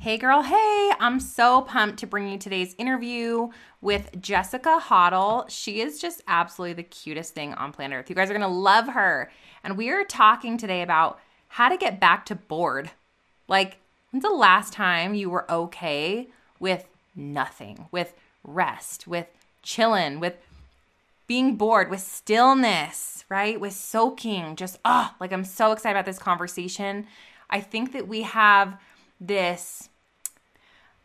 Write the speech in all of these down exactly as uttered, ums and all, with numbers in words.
Hey girl, hey, I'm so pumped to bring you today's interview with Jessica Hottle. She is just absolutely the cutest thing on planet Earth. You guys are gonna love her. And we are talking today about how to get back to bored. Like, when's the last time you were okay with nothing, with rest, with chilling, with being bored, with stillness, right? With soaking, just, oh, like I'm so excited about this conversation. I think that we have this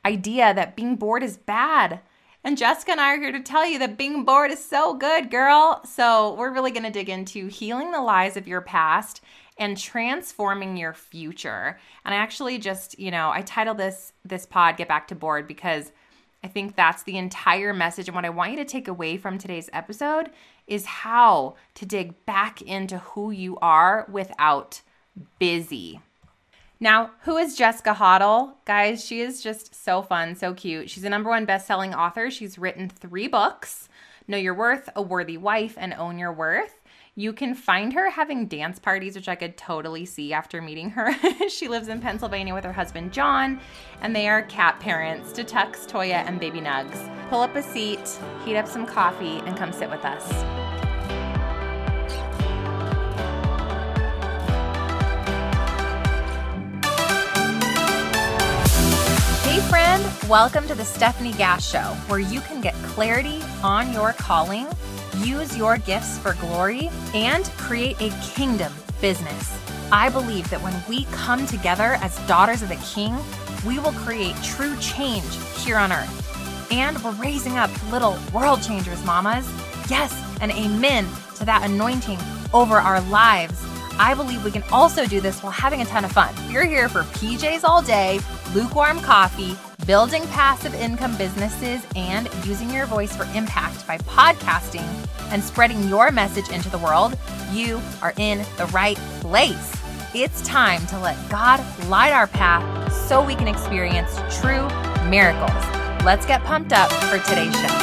idea that being bored is bad. And Jessica and I are here to tell you that being bored is so good, girl. So we're really going to dig into healing the lies of your past and transforming your future. And I actually just, you know, I titled this this pod, Get Back to Bored, because I think that's the entire message. And what I want you to take away from today's episode is how to dig back into who you are without busy. Now, who is Jessica Hottle? Guys, she is just so fun, so cute. She's a number one best-selling author. She's written three books, Know Your Worth, A Worthy Wife, and Own Your Worth. You can find her having dance parties, which I could totally see after meeting her. She lives in Pennsylvania with her husband, John, and they are cat parents to Tux, Toya, and Baby Nugs. Pull up a seat, heat up some coffee, and come sit with us. Hey friend, welcome to the Stephanie Gass Show, where you can get clarity on your calling, use your gifts for glory, and create a kingdom business. I believe that when we come together as daughters of the King, we will create true change here on earth. And we're raising up little world changers, mamas. Yes, and amen to that anointing over our lives. I believe we can also do this while having a ton of fun. You're here for P Js all day, lukewarm coffee, building passive income businesses, and using your voice for impact by podcasting and spreading your message into the world. You are in the right place. It's time to let God light our path so we can experience true miracles. Let's get pumped up for today's show.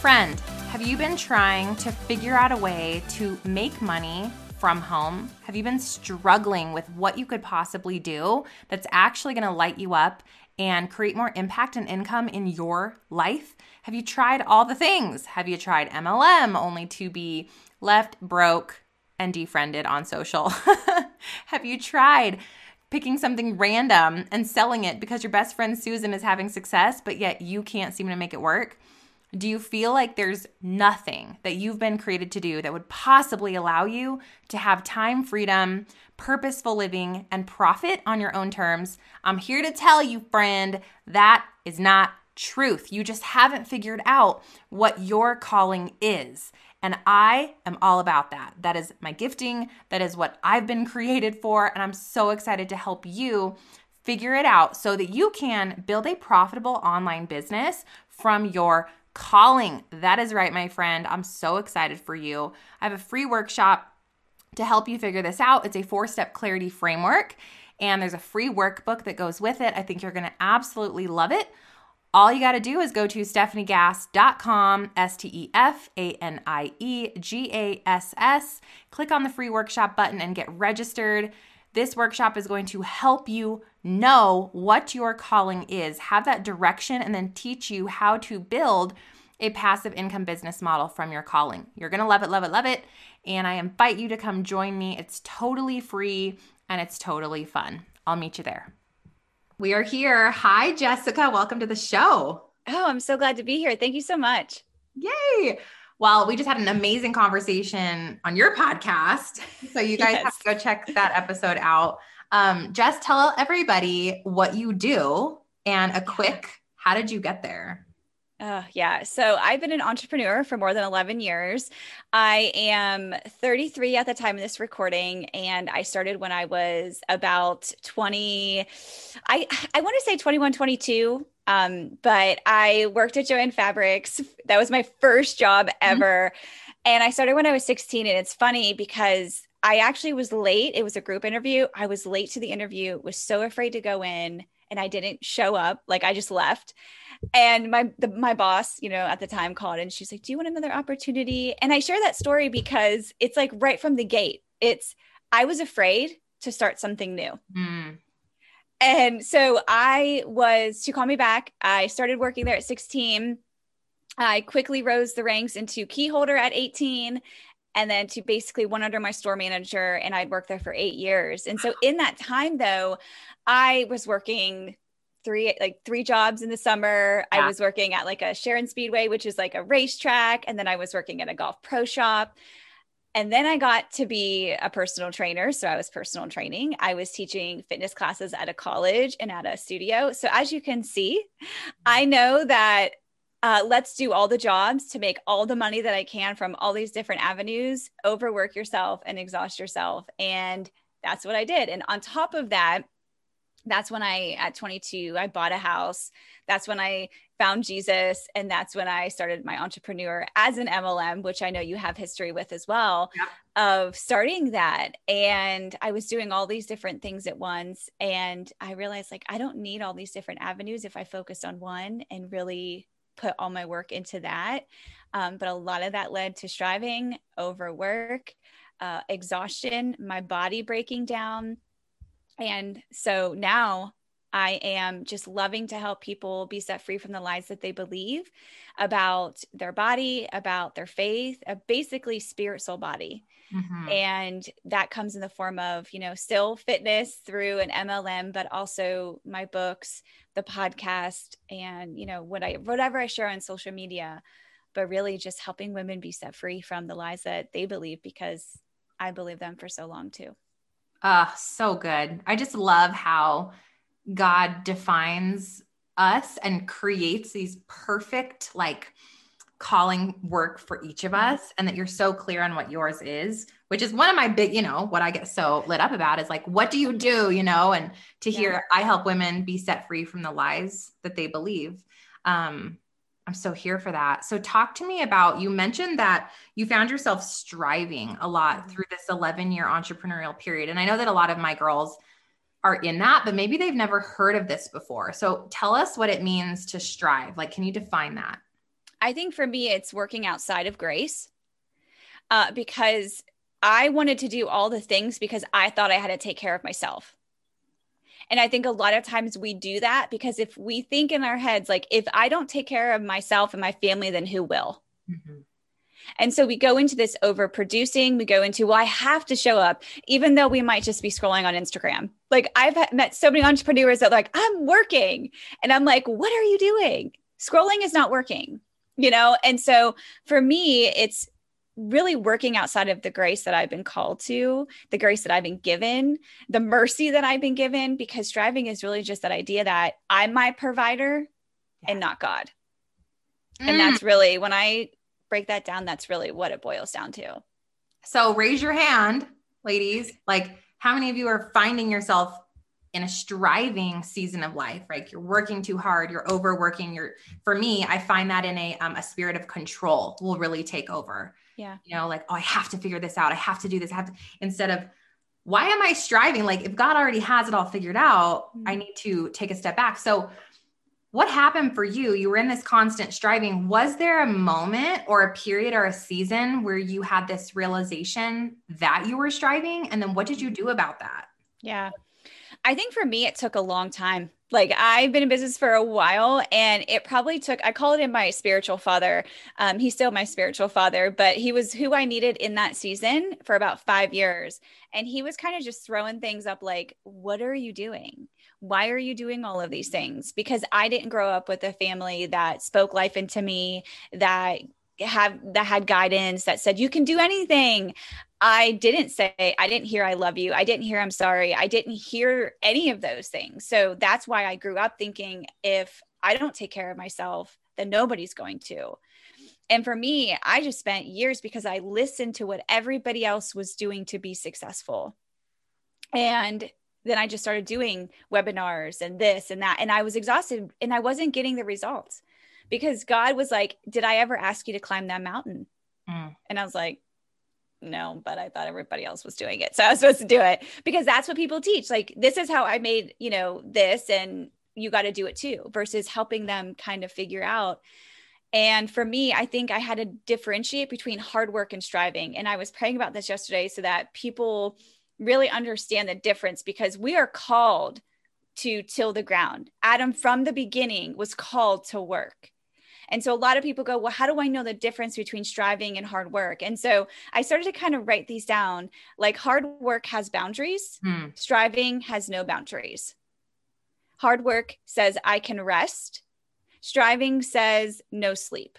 Friend, have you been trying to figure out a way to make money from home? Have you been struggling with what you could possibly do that's actually going to light you up and create more impact and income in your life? Have you tried all the things? Have you tried M L M only to be left broke and defriended on social? Have you tried picking something random and selling it because your best friend Susan is having success, but yet you can't seem to make it work? Do you feel like there's nothing that you've been created to do that would possibly allow you to have time, freedom, purposeful living, and profit on your own terms? I'm here to tell you, friend, that is not truth. You just haven't figured out what your calling is. And I am all about that. That is my gifting. That is what I've been created for. And I'm so excited to help you figure it out so that you can build a profitable online business from your calling. That is right, my friend. I'm so excited for you. I have a free workshop to help you figure this out. It's a four-step clarity framework, and there's a free workbook that goes with it. I think you're going to absolutely love it. All you got to do is go to stephanie gass dot com, S T E F A N I E G A S S, click on the free workshop button and get registered. This workshop is going to help you know what your calling is, have that direction, and then teach you how to build a passive income business model from your calling. You're going to love it, love it, love it. And I invite you to come join me. It's totally free and it's totally fun. I'll meet you there. We are here. Hi, Jessica. Welcome to the show. Oh, I'm so glad to be here. Thank you so much. Yay. Well, we just had an amazing conversation on your podcast, so you guys yes. have to go check that episode out. Um, just tell everybody what you do and a quick, how did you get there? Uh, yeah. So I've been an entrepreneur for more than eleven years. I am thirty-three at the time of this recording. And I started when I was about twenty, I, I want to say twenty-one, twenty-two. Um, but I worked at Joanne Fabrics. That was my first job ever. Mm-hmm. And I started when I was sixteen. And it's funny because I actually was late. It was a group interview. I was late to the interview, was so afraid to go in, and I didn't show up. Like, I just left. And my, the, my boss, you know, at the time called and she's like, do you want another opportunity? And I share that story because it's like right from the gate. It's, I was afraid to start something new. Mm. And so I was, she called me back. I started working there at sixteen. I quickly rose the ranks into key holder at eighteen, and then to basically one under my store manager, and I'd worked there for eight years. And so in that time though, I was working three, like three jobs in the summer. Yeah. I was working at like a Sharon Speedway, which is like a racetrack. And then I was working at a golf pro shop. And then I got to be a personal trainer. So I was personal training. I was teaching fitness classes at a college and at a studio. So as you can see, I know that uh, let's do all the jobs to make all the money that I can from all these different avenues, overwork yourself and exhaust yourself. And that's what I did. And on top of that, that's when I, at twenty-two, I bought a house. That's when I found Jesus. And that's when I started my entrepreneur as an M L M, which I know you have history with as well, yeah. of starting that. And I was doing all these different things at once. And I realized like, I don't need all these different avenues if I focus on one and really put all my work into that. Um, but a lot of that led to striving, overwork, uh, exhaustion, my body breaking down. And so now I am just loving to help people be set free from the lies that they believe about their body, about their faith, uh, basically spirit, soul, body. Mm-hmm. And that comes in the form of, you know, still fitness through an M L M, but also my books, the podcast, and, you know, what I, whatever I share on social media, but really just helping women be set free from the lies that they believe, because I believe them for so long too. Oh, so good. I just love how God defines us and creates these perfect, like, calling work for each of us, and that you're so clear on what yours is, which is one of my big, you know, what I get so lit up about is like, what do you do, you know, and to hear, yeah. I help women be set free from the lies that they believe. Um, I'm so here for that. So talk to me about, you mentioned that you found yourself striving a lot through this eleven year entrepreneurial period. And I know that a lot of my girls are in that, but maybe they've never heard of this before. So tell us what it means to strive. Like, can you define that? I think for me, it's working outside of grace, uh, because I wanted to do all the things because I thought I had to take care of myself. And I think a lot of times we do that because if we think in our heads, like, if I don't take care of myself and my family, then who will? Mm-hmm. And so we go into this overproducing, we go into, well, I have to show up, even though we might just be scrolling on Instagram. Like, I've met so many entrepreneurs that are like, I'm working. And I'm like, what are you doing? Scrolling is not working, you know? And so for me, it's really working outside of the grace that I've been called to, the grace that I've been given, the mercy that I've been given, because striving is really just that idea that I'm my provider yeah. and not God. Mm. And that's really, when I break that down, that's really what it boils down to. So raise your hand, ladies, like, how many of you are finding yourself in a striving season of life, right? You're working too hard, you're overworking. You're, for me, I find that in a, um, a spirit of control will really take over. Yeah. You know, like, oh, I have to figure this out. I have to do this. I have to, instead of, why am I striving? Like, if God already has it all figured out, mm-hmm. I need to take a step back. So what happened for you? You were in this constant striving. Was there a moment or a period or a season where you had this realization that you were striving? And then what did you do about that? Yeah. I think for me, it took a long time. Like, I've been in business for a while, and it probably took, I call it in my spiritual father. Um, he's still my spiritual father, but he was who I needed in that season for about five years. And he was kind of just throwing things up like, what are you doing? Why are you doing all of these things? Because I didn't grow up with a family that spoke life into me, that have, that had guidance, that said, you can do anything. I didn't say, I didn't hear, I love you. I didn't hear, I'm sorry. I didn't hear any of those things. So that's why I grew up thinking, if I don't take care of myself, then nobody's going to. And for me, I just spent years because I listened to what everybody else was doing to be successful. And then I just started doing webinars and this and that. And I was exhausted and I wasn't getting the results because God was like, did I ever ask you to climb that mountain? Mm. And I was like, no, but I thought everybody else was doing it. So I was supposed to do it because that's what people teach. Like, this is how I made, you know, this, and you got to do it too, versus helping them kind of figure out. And for me, I think I had to differentiate between hard work and striving. And I was praying about this yesterday so that people really understand the difference, because we are called to till the ground. Adam from the beginning was called to work. And so a lot of people go, well, how do I know the difference between striving and hard work? And so I started to kind of write these down, like hard work has boundaries. Hmm. Striving has no boundaries. Hard work says I can rest. Striving says no sleep.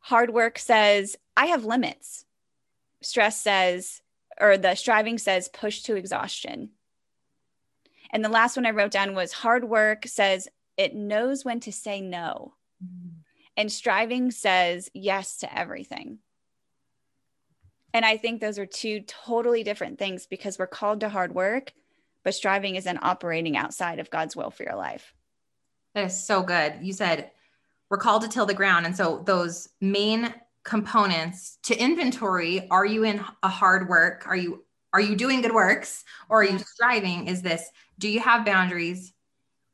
Hard work says I have limits. Stress says, or the striving says push to exhaustion. And the last one I wrote down was hard work says it knows when to say no. Mm-hmm. And striving says yes to everything. And I think those are two totally different things, because we're called to hard work, but striving is an operating outside of God's will for your life. That is so good. You said we're called to till the ground. And so those main components to inventory, are you in a hard work? Are you, are you doing good works, or are you striving? Is this, do you have boundaries?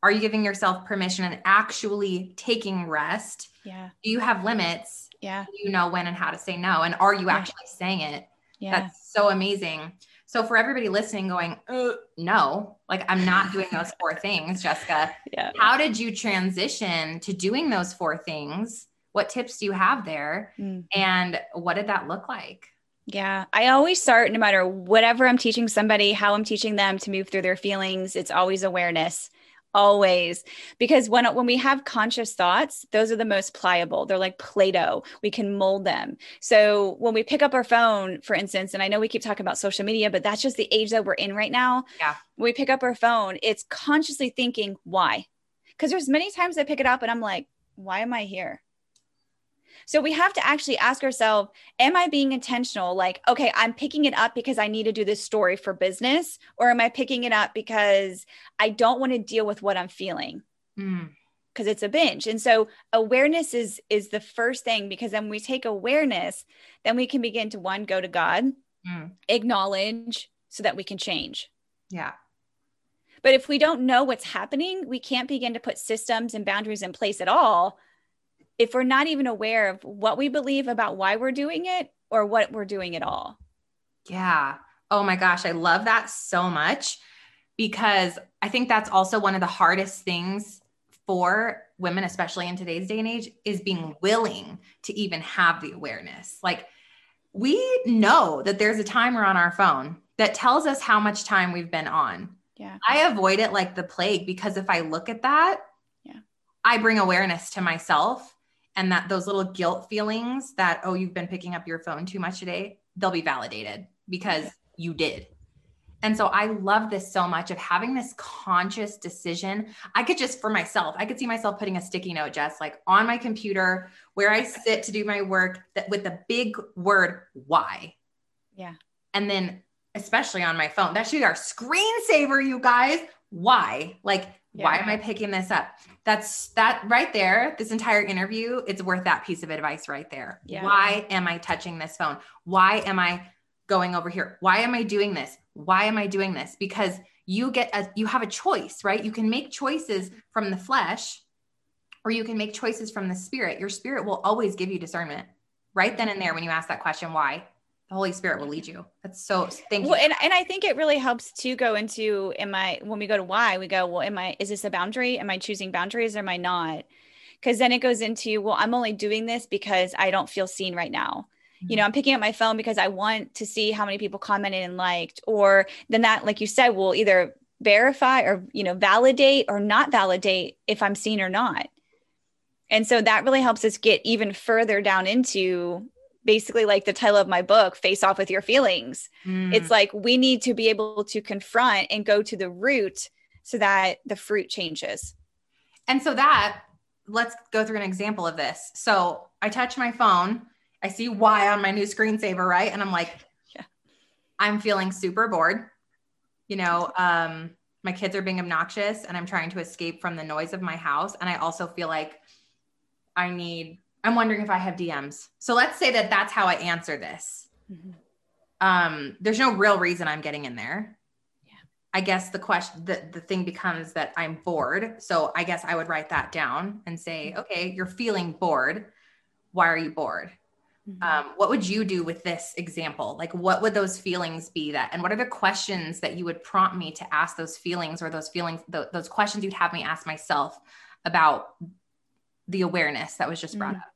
Are you giving yourself permission and actually taking rest? Yeah. Do you have limits? Yeah. Do you know when and how to say no? And are you yeah. actually saying it? Yeah. That's so amazing. So for everybody listening going, uh, no, like I'm not doing those four things, Jessica. Yeah. How did you transition to doing those four things? What tips do you have there? Mm-hmm. And what did that look like? Yeah. I always start, no matter whatever I'm teaching somebody, how I'm teaching them to move through their feelings, it's always awareness. Always. Because when, when we have conscious thoughts, those are the most pliable. They're like Play-Doh. We can mold them. So when we pick up our phone, for instance, and I know we keep talking about social media, but that's just the age that we're in right now. Yeah. When we pick up our phone, it's consciously thinking why, because there's many times I pick it up and I'm like, why am I here? So we have to actually ask ourselves, am I being intentional? Like, okay, I'm picking it up because I need to do this story for business, or am I picking it up because I don't want to deal with what I'm feeling? Mm. Because it's a binge. And so awareness is, is the first thing, because then we take awareness, then we can begin to one, go to God, mm. acknowledge so that we can change. Yeah. But if we don't know what's happening, we can't begin to put systems and boundaries in place at all, if we're not even aware of what we believe about why we're doing it or what we're doing at all. Yeah. Oh my gosh. I love that so much, because I think that's also one of the hardest things for women, especially in today's day and age, is being willing to even have the awareness. Like, we know that there's a timer on our phone that tells us how much time we've been on. Yeah. I avoid it like the plague, because if I look at that, yeah, I bring awareness to myself. And that those little guilt feelings that, oh, you've been picking up your phone too much today, they'll be validated because you did. And so I love this so much, of having this conscious decision. I could just, for myself, I could see myself putting a sticky note, Jess, like on my computer where I sit to do my work, that with the big word, why. Yeah. And then especially on my phone, that should be our screensaver, you guys. Why? Like, yeah. Why am I picking this up? That's that right there. This entire interview, it's worth that piece of advice right there. Yeah. Why am I touching this phone? Why am I going over here? Why am I doing this? Why am I doing this? Because you get a, you have a choice, right? You can make choices from the flesh, or you can make choices from the spirit. Your spirit will always give you discernment right then and there. When you ask that question, why? The Holy Spirit will lead you. That's so, thank you. Well, and, and I think it really helps to go into, am I, when we go to why, we go, well, am I, is this a boundary? Am I choosing boundaries or am I not? Because then it goes into, well, I'm only doing this because I don't feel seen right now. Mm-hmm. You know, I'm picking up my phone because I want to see how many people commented and liked, or then that, like you said, will either verify or, you know, validate or not validate if I'm seen or not. And so that really helps us get even further down into basically like the title of my book, Face Off With Your Feelings. Mm. It's like, we need to be able to confront and go to the root so that the fruit changes. And so that, let's go through an example of this. So I touch my phone, I see why on my new screensaver, right? And I'm like, yeah. I'm feeling super bored. You know, um, my kids are being obnoxious and I'm trying to escape from the noise of my house. And I also feel like I need I'm wondering if I have D Ms. So let's say that that's how I answer this. Mm-hmm. Um, there's no real reason I'm getting in there. Yeah. I guess the question, the, the thing becomes that I'm bored. So I guess I would write that down and say, okay, you're feeling bored. Why are you bored? Mm-hmm. Um, what would you do with this example? Like, what would those feelings be that, and what are the questions that you would prompt me to ask those feelings, or those feelings, th- those questions you'd have me ask myself about the awareness that was just brought mm-hmm. up?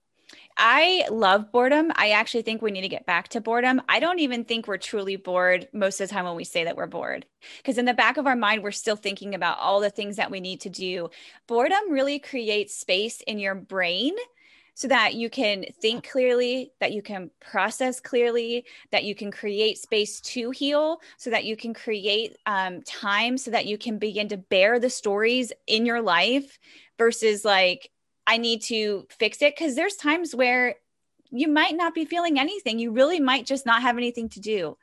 I love boredom. I actually think we need to get back to boredom. I don't even think we're truly bored most of the time when we say that we're bored, because in the back of our mind, we're still thinking about all the things that we need to do. Boredom really creates space in your brain so that you can think clearly, that you can process clearly, that you can create space to heal, so that you can create um, time so that you can begin to bear the stories in your life versus like, I need to fix it. Because there's times where you might not be feeling anything. You really might just not have anything to do.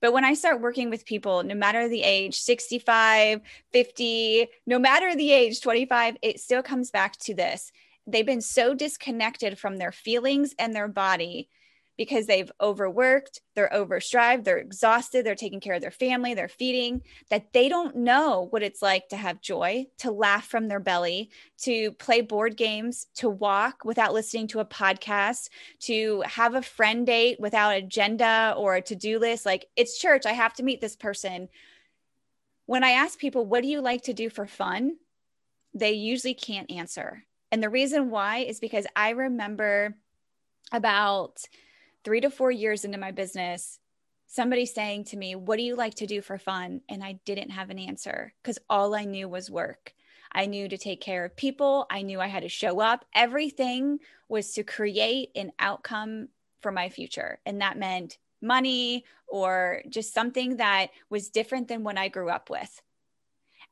But when I start working with people, no matter the age, sixty-five, fifty, no matter the age, twenty-five, it still comes back to this. They've been so disconnected from their feelings and their body because they've overworked, they're overstrived, they're exhausted, they're taking care of their family, they're feeding, that they don't know what it's like to have joy, to laugh from their belly, to play board games, to walk without listening to a podcast, to have a friend date without agenda or a to-do list. Like, it's church, I have to meet this person. When I ask people, what do you like to do for fun? They usually can't answer. And the reason why is because I remember about three to four years into my business, somebody saying to me, what do you like to do for fun? And I didn't have an answer because all I knew was work. I knew to take care of people. I knew I had to show up. Everything was to create an outcome for my future. And that meant money or just something that was different than what I grew up with.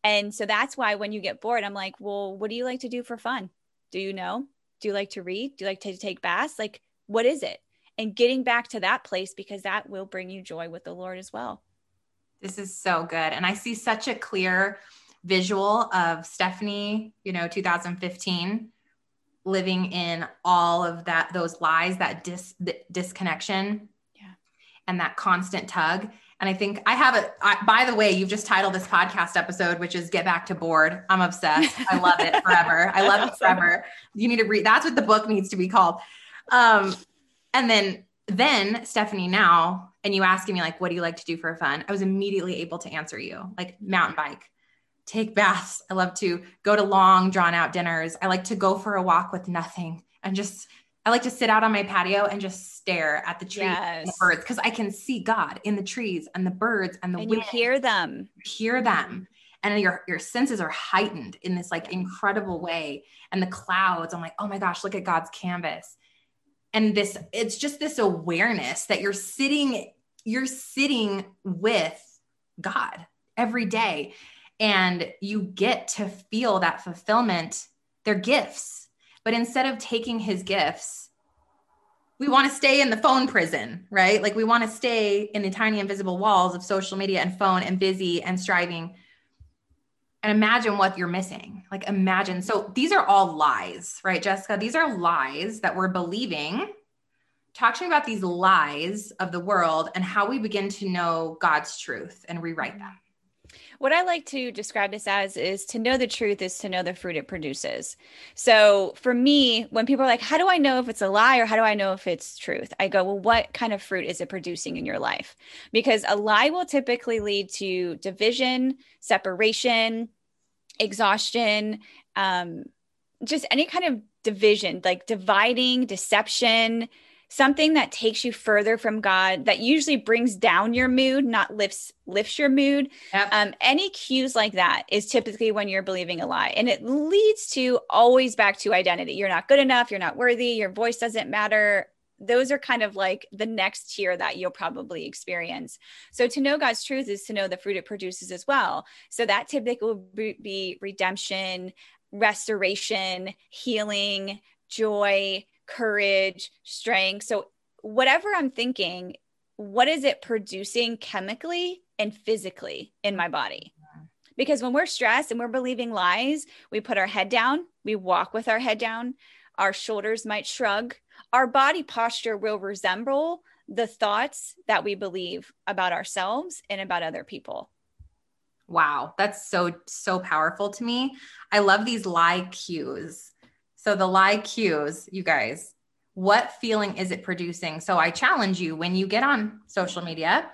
And so that's why when you get bored, I'm like, well, what do you like to do for fun? Do you know? Do you like to read? Do you like to take baths? Like, what is it? And getting back to that place, because that will bring you joy with the Lord as well. This is so good. And I see such a clear visual of Stephanie, you know, two thousand fifteen, living in all of that, those lies, that dis, disconnection yeah. and that constant tug. And I think I have a, I, by the way, you've just titled this podcast episode, which is Get Back to Bored. I'm obsessed. I love it forever. I love it forever. You need to read. That's what the book needs to be called. Um, and then, then Stephanie now, and you asking me like, what do you like to do for fun? I was immediately able to answer you, like mountain bike, take baths. I love to go to long drawn out dinners. I like to go for a walk with nothing and just I like to sit out on my patio and just stare at the trees yes. and the birds, because I can see God in the trees and the birds and the and wind. You hear them. You hear them. And your, your senses are heightened in this like incredible way. And the clouds, I'm like, oh my gosh, look at God's canvas. And this, it's just this awareness that you're sitting, you're sitting with God every day. And you get to feel that fulfillment. They're gifts. But instead of taking his gifts, we want to stay in the phone prison, right? Like we want to stay in the tiny invisible walls of social media and phone and busy and striving. And imagine what you're missing. Like imagine. So these are all lies, right, Jessica? These are lies that we're believing. Talk to me about these lies of the world and how we begin to know God's truth and rewrite them. What I like to describe this as is to know the truth is to know the fruit it produces. So for me, when people are like, how do I know if it's a lie or how do I know if it's truth? I go, well, what kind of fruit is it producing in your life? Because a lie will typically lead to division, separation, exhaustion, um, just any kind of division, like dividing, deception, something that takes you further from God, that usually brings down your mood, not lifts lifts your mood. Yep. Um, any cues like that is typically when you're believing a lie. And it leads to always back to identity. You're not good enough. You're not worthy. Your voice doesn't matter. Those are kind of like the next tier that you'll probably experience. So to know God's truth is to know the fruit it produces as well. So that typically will be redemption, restoration, healing, joy, courage, strength. So whatever I'm thinking, what is it producing chemically and physically in my body? Because when we're stressed and we're believing lies, we put our head down, we walk with our head down, our shoulders might shrug, our body posture will resemble the thoughts that we believe about ourselves and about other people. Wow. That's so, so powerful to me. I love these lie cues. So the lie cues, you guys, what feeling is it producing? So I challenge you, when you get on social media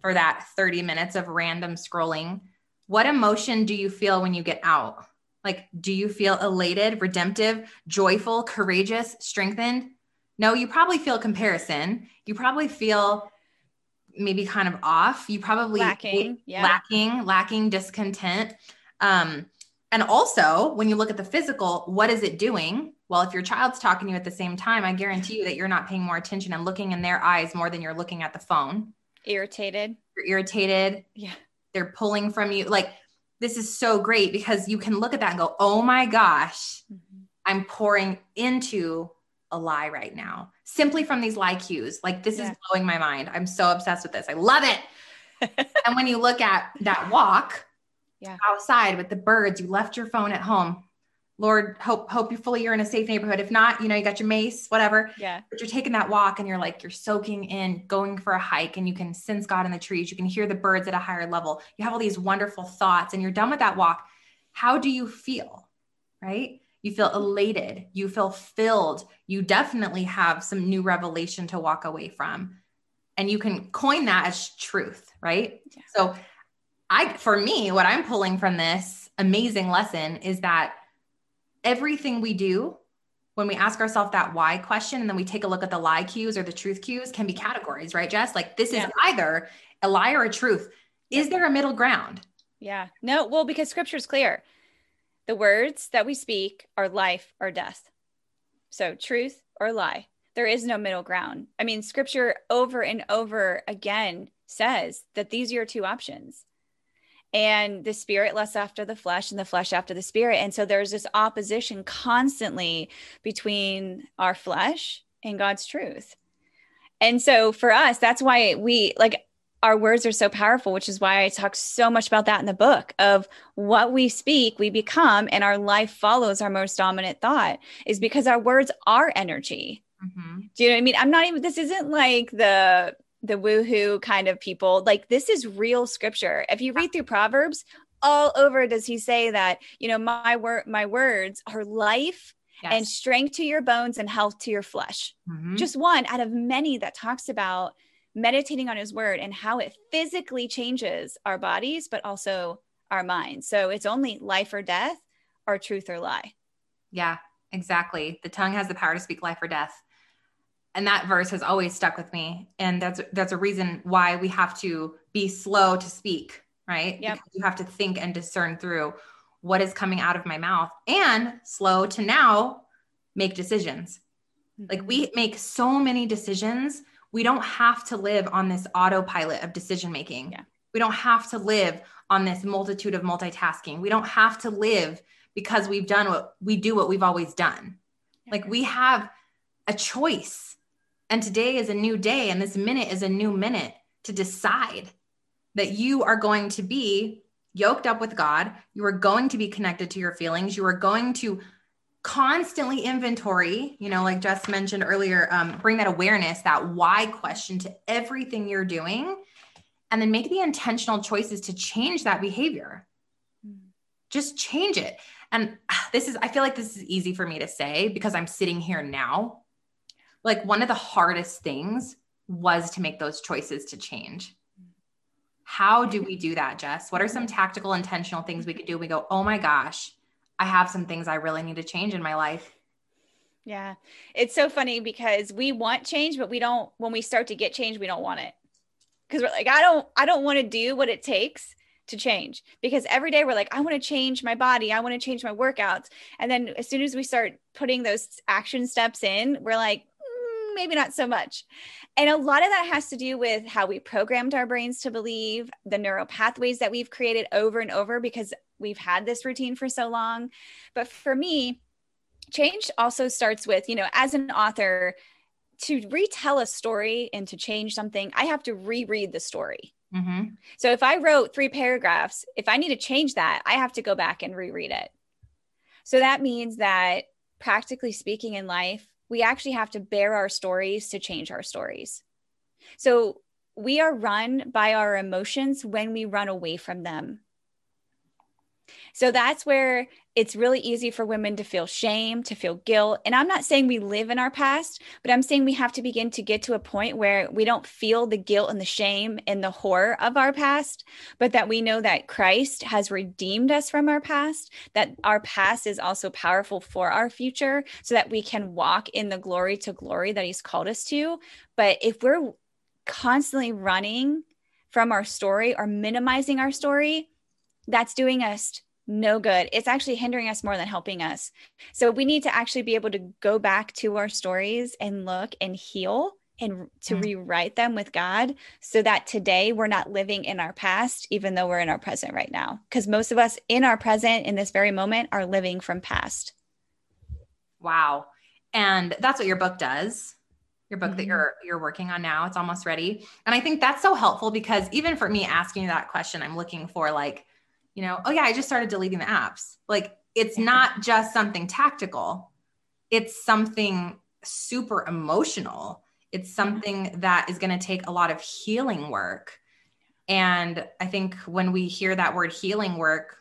for that thirty minutes of random scrolling, what emotion do you feel when you get out? Like, do you feel elated, redemptive, joyful, courageous, strengthened? No, you probably feel comparison. You probably feel maybe kind of off. You probably lacking, yeah. lacking, lacking discontent. Um, and also when you look at the physical, what is it doing? Well, if your child's talking to you at the same time, I guarantee you that you're not paying more attention and looking in their eyes more than you're looking at the phone. Irritated. You're irritated. Yeah. They're pulling from you. Like, this is so great because you can look at that and go, oh my gosh, mm-hmm. I'm pouring into a lie right now, simply from these lie cues. Like, this yeah. is blowing my mind. I'm so obsessed with this. I love it. And when you look at that walk yeah. outside with the birds, you left your phone at home. Lord, hope, hope you fully, you're in a safe neighborhood. If not, you know, you got your mace, whatever, yeah. but you're taking that walk and you're like, you're soaking in, going for a hike, and you can sense God in the trees. You can hear the birds at a higher level. You have all these wonderful thoughts and you're done with that walk. How do you feel? Right? You feel elated. You feel filled. You definitely have some new revelation to walk away from, and you can coin that as truth. Right? Yeah. So I, for me, what I'm pulling from this amazing lesson is that everything we do, when we ask ourselves that why question, and then we take a look at the lie cues or the truth cues, can be categories, right, Jess? Like, this yeah. is either a lie or a truth. Is there a middle ground? Yeah. No, well, because scripture's clear. The words that we speak are life or death. So truth or lie. There is no middle ground. I mean, scripture over and over again says that these are your two options. And the spirit lusts after the flesh and the flesh after the spirit. And so there's this opposition constantly between our flesh and God's truth. And so for us, that's why we, like, our words are so powerful, which is why I talk so much about that in the book of what we speak, we become, and our life follows our most dominant thought, is because our words are energy. Mm-hmm. Do you know what I mean? I'm not even, this isn't like the... the woohoo kind of people. Like, this is real scripture. If you read through Proverbs, all over does he say that, you know, my word, my words are life yes. and strength to your bones and health to your flesh. Mm-hmm. Just one out of many that talks about meditating on his word and how it physically changes our bodies, but also our minds. So it's only life or death, or truth or lie. Yeah, exactly. The tongue has the power to speak life or death. And that verse has always stuck with me. And that's, that's a reason why we have to be slow to speak, right? Yep. Because you have to think and discern through what is coming out of my mouth, and slow to now make decisions. Like, we make so many decisions. We don't have to live on this autopilot of decision-making. Yeah. We don't have to live on this multitude of multitasking. We don't have to live because we've done what we do, what we've always done. Yep. Like, we have a choice. And today is a new day, and this minute is a new minute to decide that you are going to be yoked up with God. You are going to be connected to your feelings. You are going to constantly inventory, you know, like Jess mentioned earlier, um, bring that awareness, that why question to everything you're doing, and then make the intentional choices to change that behavior. Just change it. And this is, I feel like this is easy for me to say because I'm sitting here now. Like, one of the hardest things was to make those choices to change. How do we do that, Jess? What are some tactical, intentional things we could do? We go, oh my gosh, I have some things I really need to change in my life. Yeah. It's so funny because we want change, but we don't, when we start to get change, we don't want it. Cause we're like, I don't, I don't want to do what it takes to change, because every day we're like, I want to change my body. I want to change my workouts. And then as soon as we start putting those action steps in, we're like, maybe not so much. And a lot of that has to do with how we programmed our brains to believe, the neural pathways that we've created over and over because we've had this routine for so long. But for me, change also starts with, you know, as an author, to retell a story and to change something, I have to reread the story. Mm-hmm. So if I wrote three paragraphs, if I need to change that, I have to go back and reread it. So that means that, practically speaking, in life, we actually have to bear our stories to change our stories. So we are run by our emotions when we run away from them. So that's where it's really easy for women to feel shame, to feel guilt. And I'm not saying we live in our past, but I'm saying we have to begin to get to a point where we don't feel the guilt and the shame and the horror of our past, but that we know that Christ has redeemed us from our past, that our past is also powerful for our future so that we can walk in the glory to glory that he's called us to. But if we're constantly running from our story or minimizing our story, that's doing us no good. It's actually hindering us more than helping us. So we need to actually be able to go back to our stories and look and heal and to mm. rewrite them with God so that today we're not living in our past, even though we're in our present right now. Because most of us in our present, in this very moment, are living from past. Wow. And that's what your book does. Your book mm-hmm. that you're, you're working on now, it's almost ready. And I think that's so helpful because even for me asking that question, I'm looking for like, you know, oh yeah, I just started deleting the apps. Like it's not just something tactical. It's something super emotional. It's something that is going to take a lot of healing work. And I think when we hear that word healing work,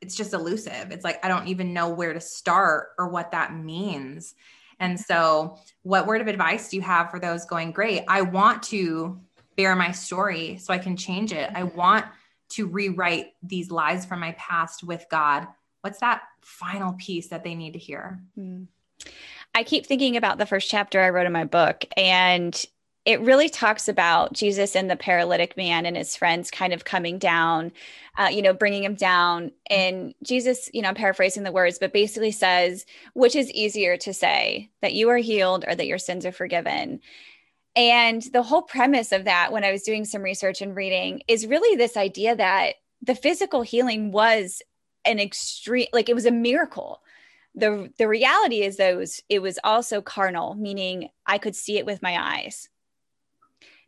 it's just elusive. It's like, I don't even know where to start or what that means. And so what word of advice do you have for those going, great, I want to bear my story so I can change it. I want to rewrite these lies from my past with God. What's that final piece that they need to hear? I keep thinking about the first chapter I wrote in my book, and it really talks about Jesus and the paralytic man and his friends kind of coming down, uh, you know, bringing him down. And Jesus, you know, I'm paraphrasing the words, but basically says, which is easier to say, that you are healed or that your sins are forgiven? And the whole premise of that, when I was doing some research and reading, is really this idea that the physical healing was an extreme, like it was a miracle. The The reality is though, it was also carnal, meaning I could see it with my eyes.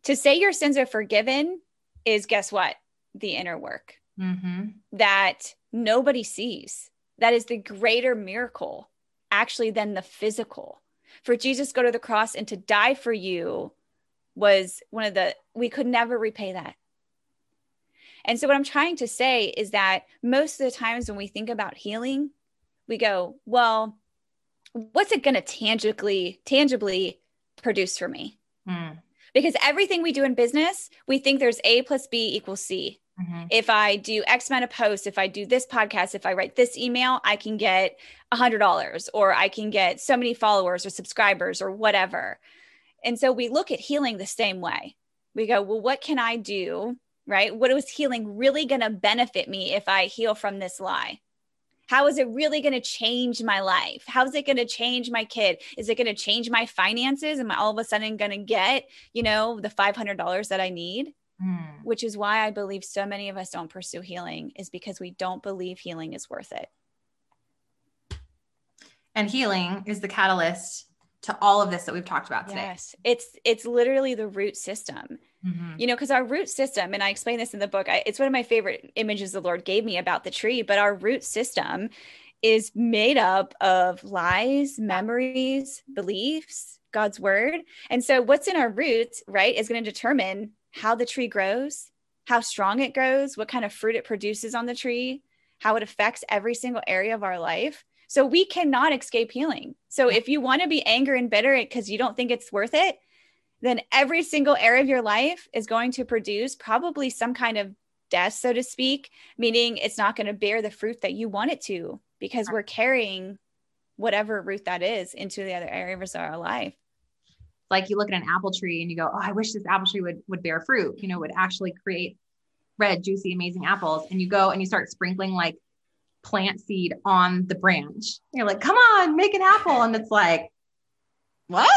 To say your sins are forgiven is, guess what? The inner work mm-hmm. that nobody sees. That is the greater miracle actually than the physical. For Jesus to go to the cross and to die for you was one of the, we could never repay that. And so what I'm trying to say is that most of the times when we think about healing, we go, well, what's it going to tangibly, tangibly produce for me? Mm. Because everything we do in business, we think there's A plus B equals C. Mm-hmm. If I do X amount of posts, if I do this podcast, if I write this email, I can get a hundred dollars or I can get so many followers or subscribers or whatever. And so we look at healing the same way. We go, well, what can I do? Right? What is healing really going to benefit me if I heal from this lie? How is it really going to change my life? How is it going to change my kid? Is it going to change my finances? Am I all of a sudden going to get, you know, the five hundred dollars that I need? Mm. Which is why I believe so many of us don't pursue healing, is because we don't believe healing is worth it. And healing is the catalyst to all of this that we've talked about today. Yes, it's it's literally the root system. Mm-hmm. You know, because our root system, and I explain this in the book, I, it's one of my favorite images the Lord gave me about the tree, but our root system is made up of lies, memories, beliefs, God's word. And so what's in our roots, right, is going to determine how the tree grows, how strong it grows, what kind of fruit it produces on the tree, how it affects every single area of our life. So we cannot escape healing. So if you want to be angry and bitter because you don't think it's worth it, then every single area of your life is going to produce probably some kind of death, so to speak, meaning it's not going to bear the fruit that you want it to, because we're carrying whatever root that is into the other areas of our life. Like you look at an apple tree and you go, oh, I wish this apple tree would, would bear fruit, you know, would actually create red, juicy, amazing apples. And you go and you start sprinkling like plant seed on the branch. And you're like, come on, make an apple. And it's like, what?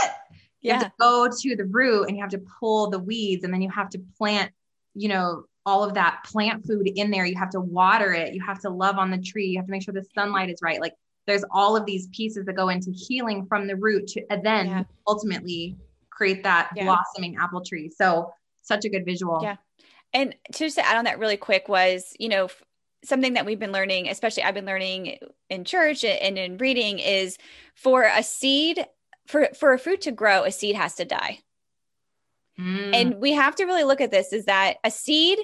You yeah. have to go to the root and you have to pull the weeds, and then you have to plant, you know, all of that plant food in there. You have to water it. You have to love on the tree. You have to make sure the sunlight is right. Like there's all of these pieces that go into healing from the root to and then yeah. ultimately create that yeah. blossoming apple tree. So such a good visual. Yeah. And to just add on that really quick was, you know, something that we've been learning, especially I've been learning in church and in reading, is for a seed, for, for a fruit to grow, a seed has to die. Mm. And we have to really look at this is that a seed,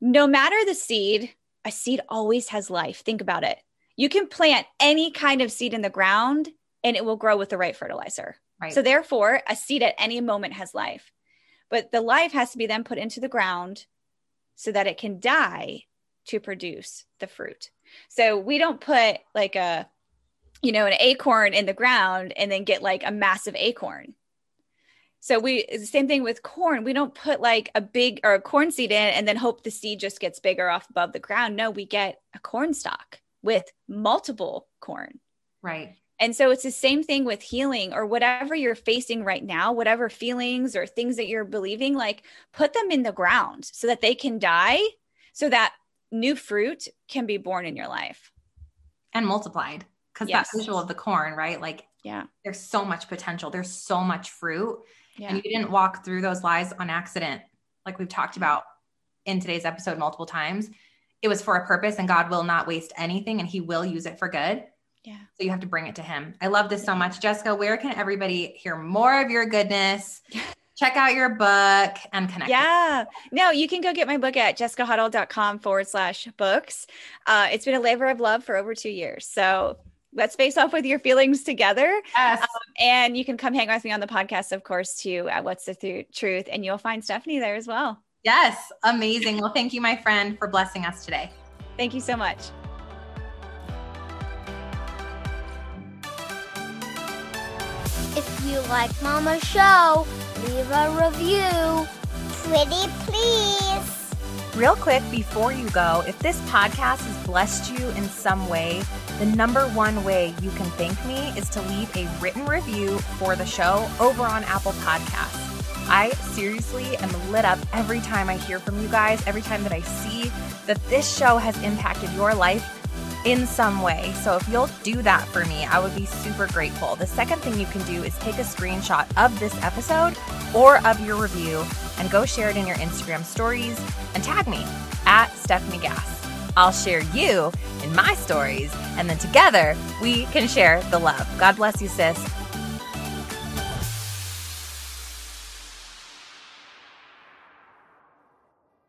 no matter the seed, a seed always has life. Think about it. You can plant any kind of seed in the ground and it will grow with the right fertilizer. Right. So therefore, a seed at any moment has life. But the life has to be then put into the ground so that it can die to produce the fruit. So we don't put like a, you know, an acorn in the ground and then get like a massive acorn. So we, it's the same thing with corn. We don't put like a big or a corn seed in and then hope the seed just gets bigger off above the ground. No, we get a corn stalk with multiple corn. Right. And so it's the same thing with healing or whatever you're facing right now, whatever feelings or things that you're believing, like put them in the ground so that they can die so that new fruit can be born in your life. And multiplied. Because yes. That visual of the corn, right? Like yeah, there's so much potential. There's so much fruit. Yeah. And you didn't walk through those lies on accident. Like we've talked about in today's episode multiple times. It was for a purpose, and God will not waste anything and he will use it for good. Yeah. So you have to bring it to him. I love this so much. Jessica, where can everybody hear more of your goodness? Check out your book and connect. Yeah. No, you can go get my book at jessicahottle.com forward slash books. Uh, it's been a labor of love for over two years. So let's face off with your feelings together. Yes. Um, and you can come hang with me on the podcast, of course, too, at What's the Th- Truth. And you'll find Stephanie there as well. Yes. Amazing. Well, thank you, my friend, for blessing us today. Thank you so much. If you like Mama's show, leave a review. Pretty please. Real quick before you go, if this podcast has blessed you in some way, the number one way you can thank me is to leave a written review for the show over on Apple Podcasts. I seriously am lit up every time I hear from you guys, every time that I see that this show has impacted your life in some way. So if you'll do that for me, I would be super grateful. The second thing you can do is take a screenshot of this episode or of your review and go share it in your Instagram stories and tag me at Stephanie Gass. I'll share you in my stories, and then together we can share the love. God bless you, sis.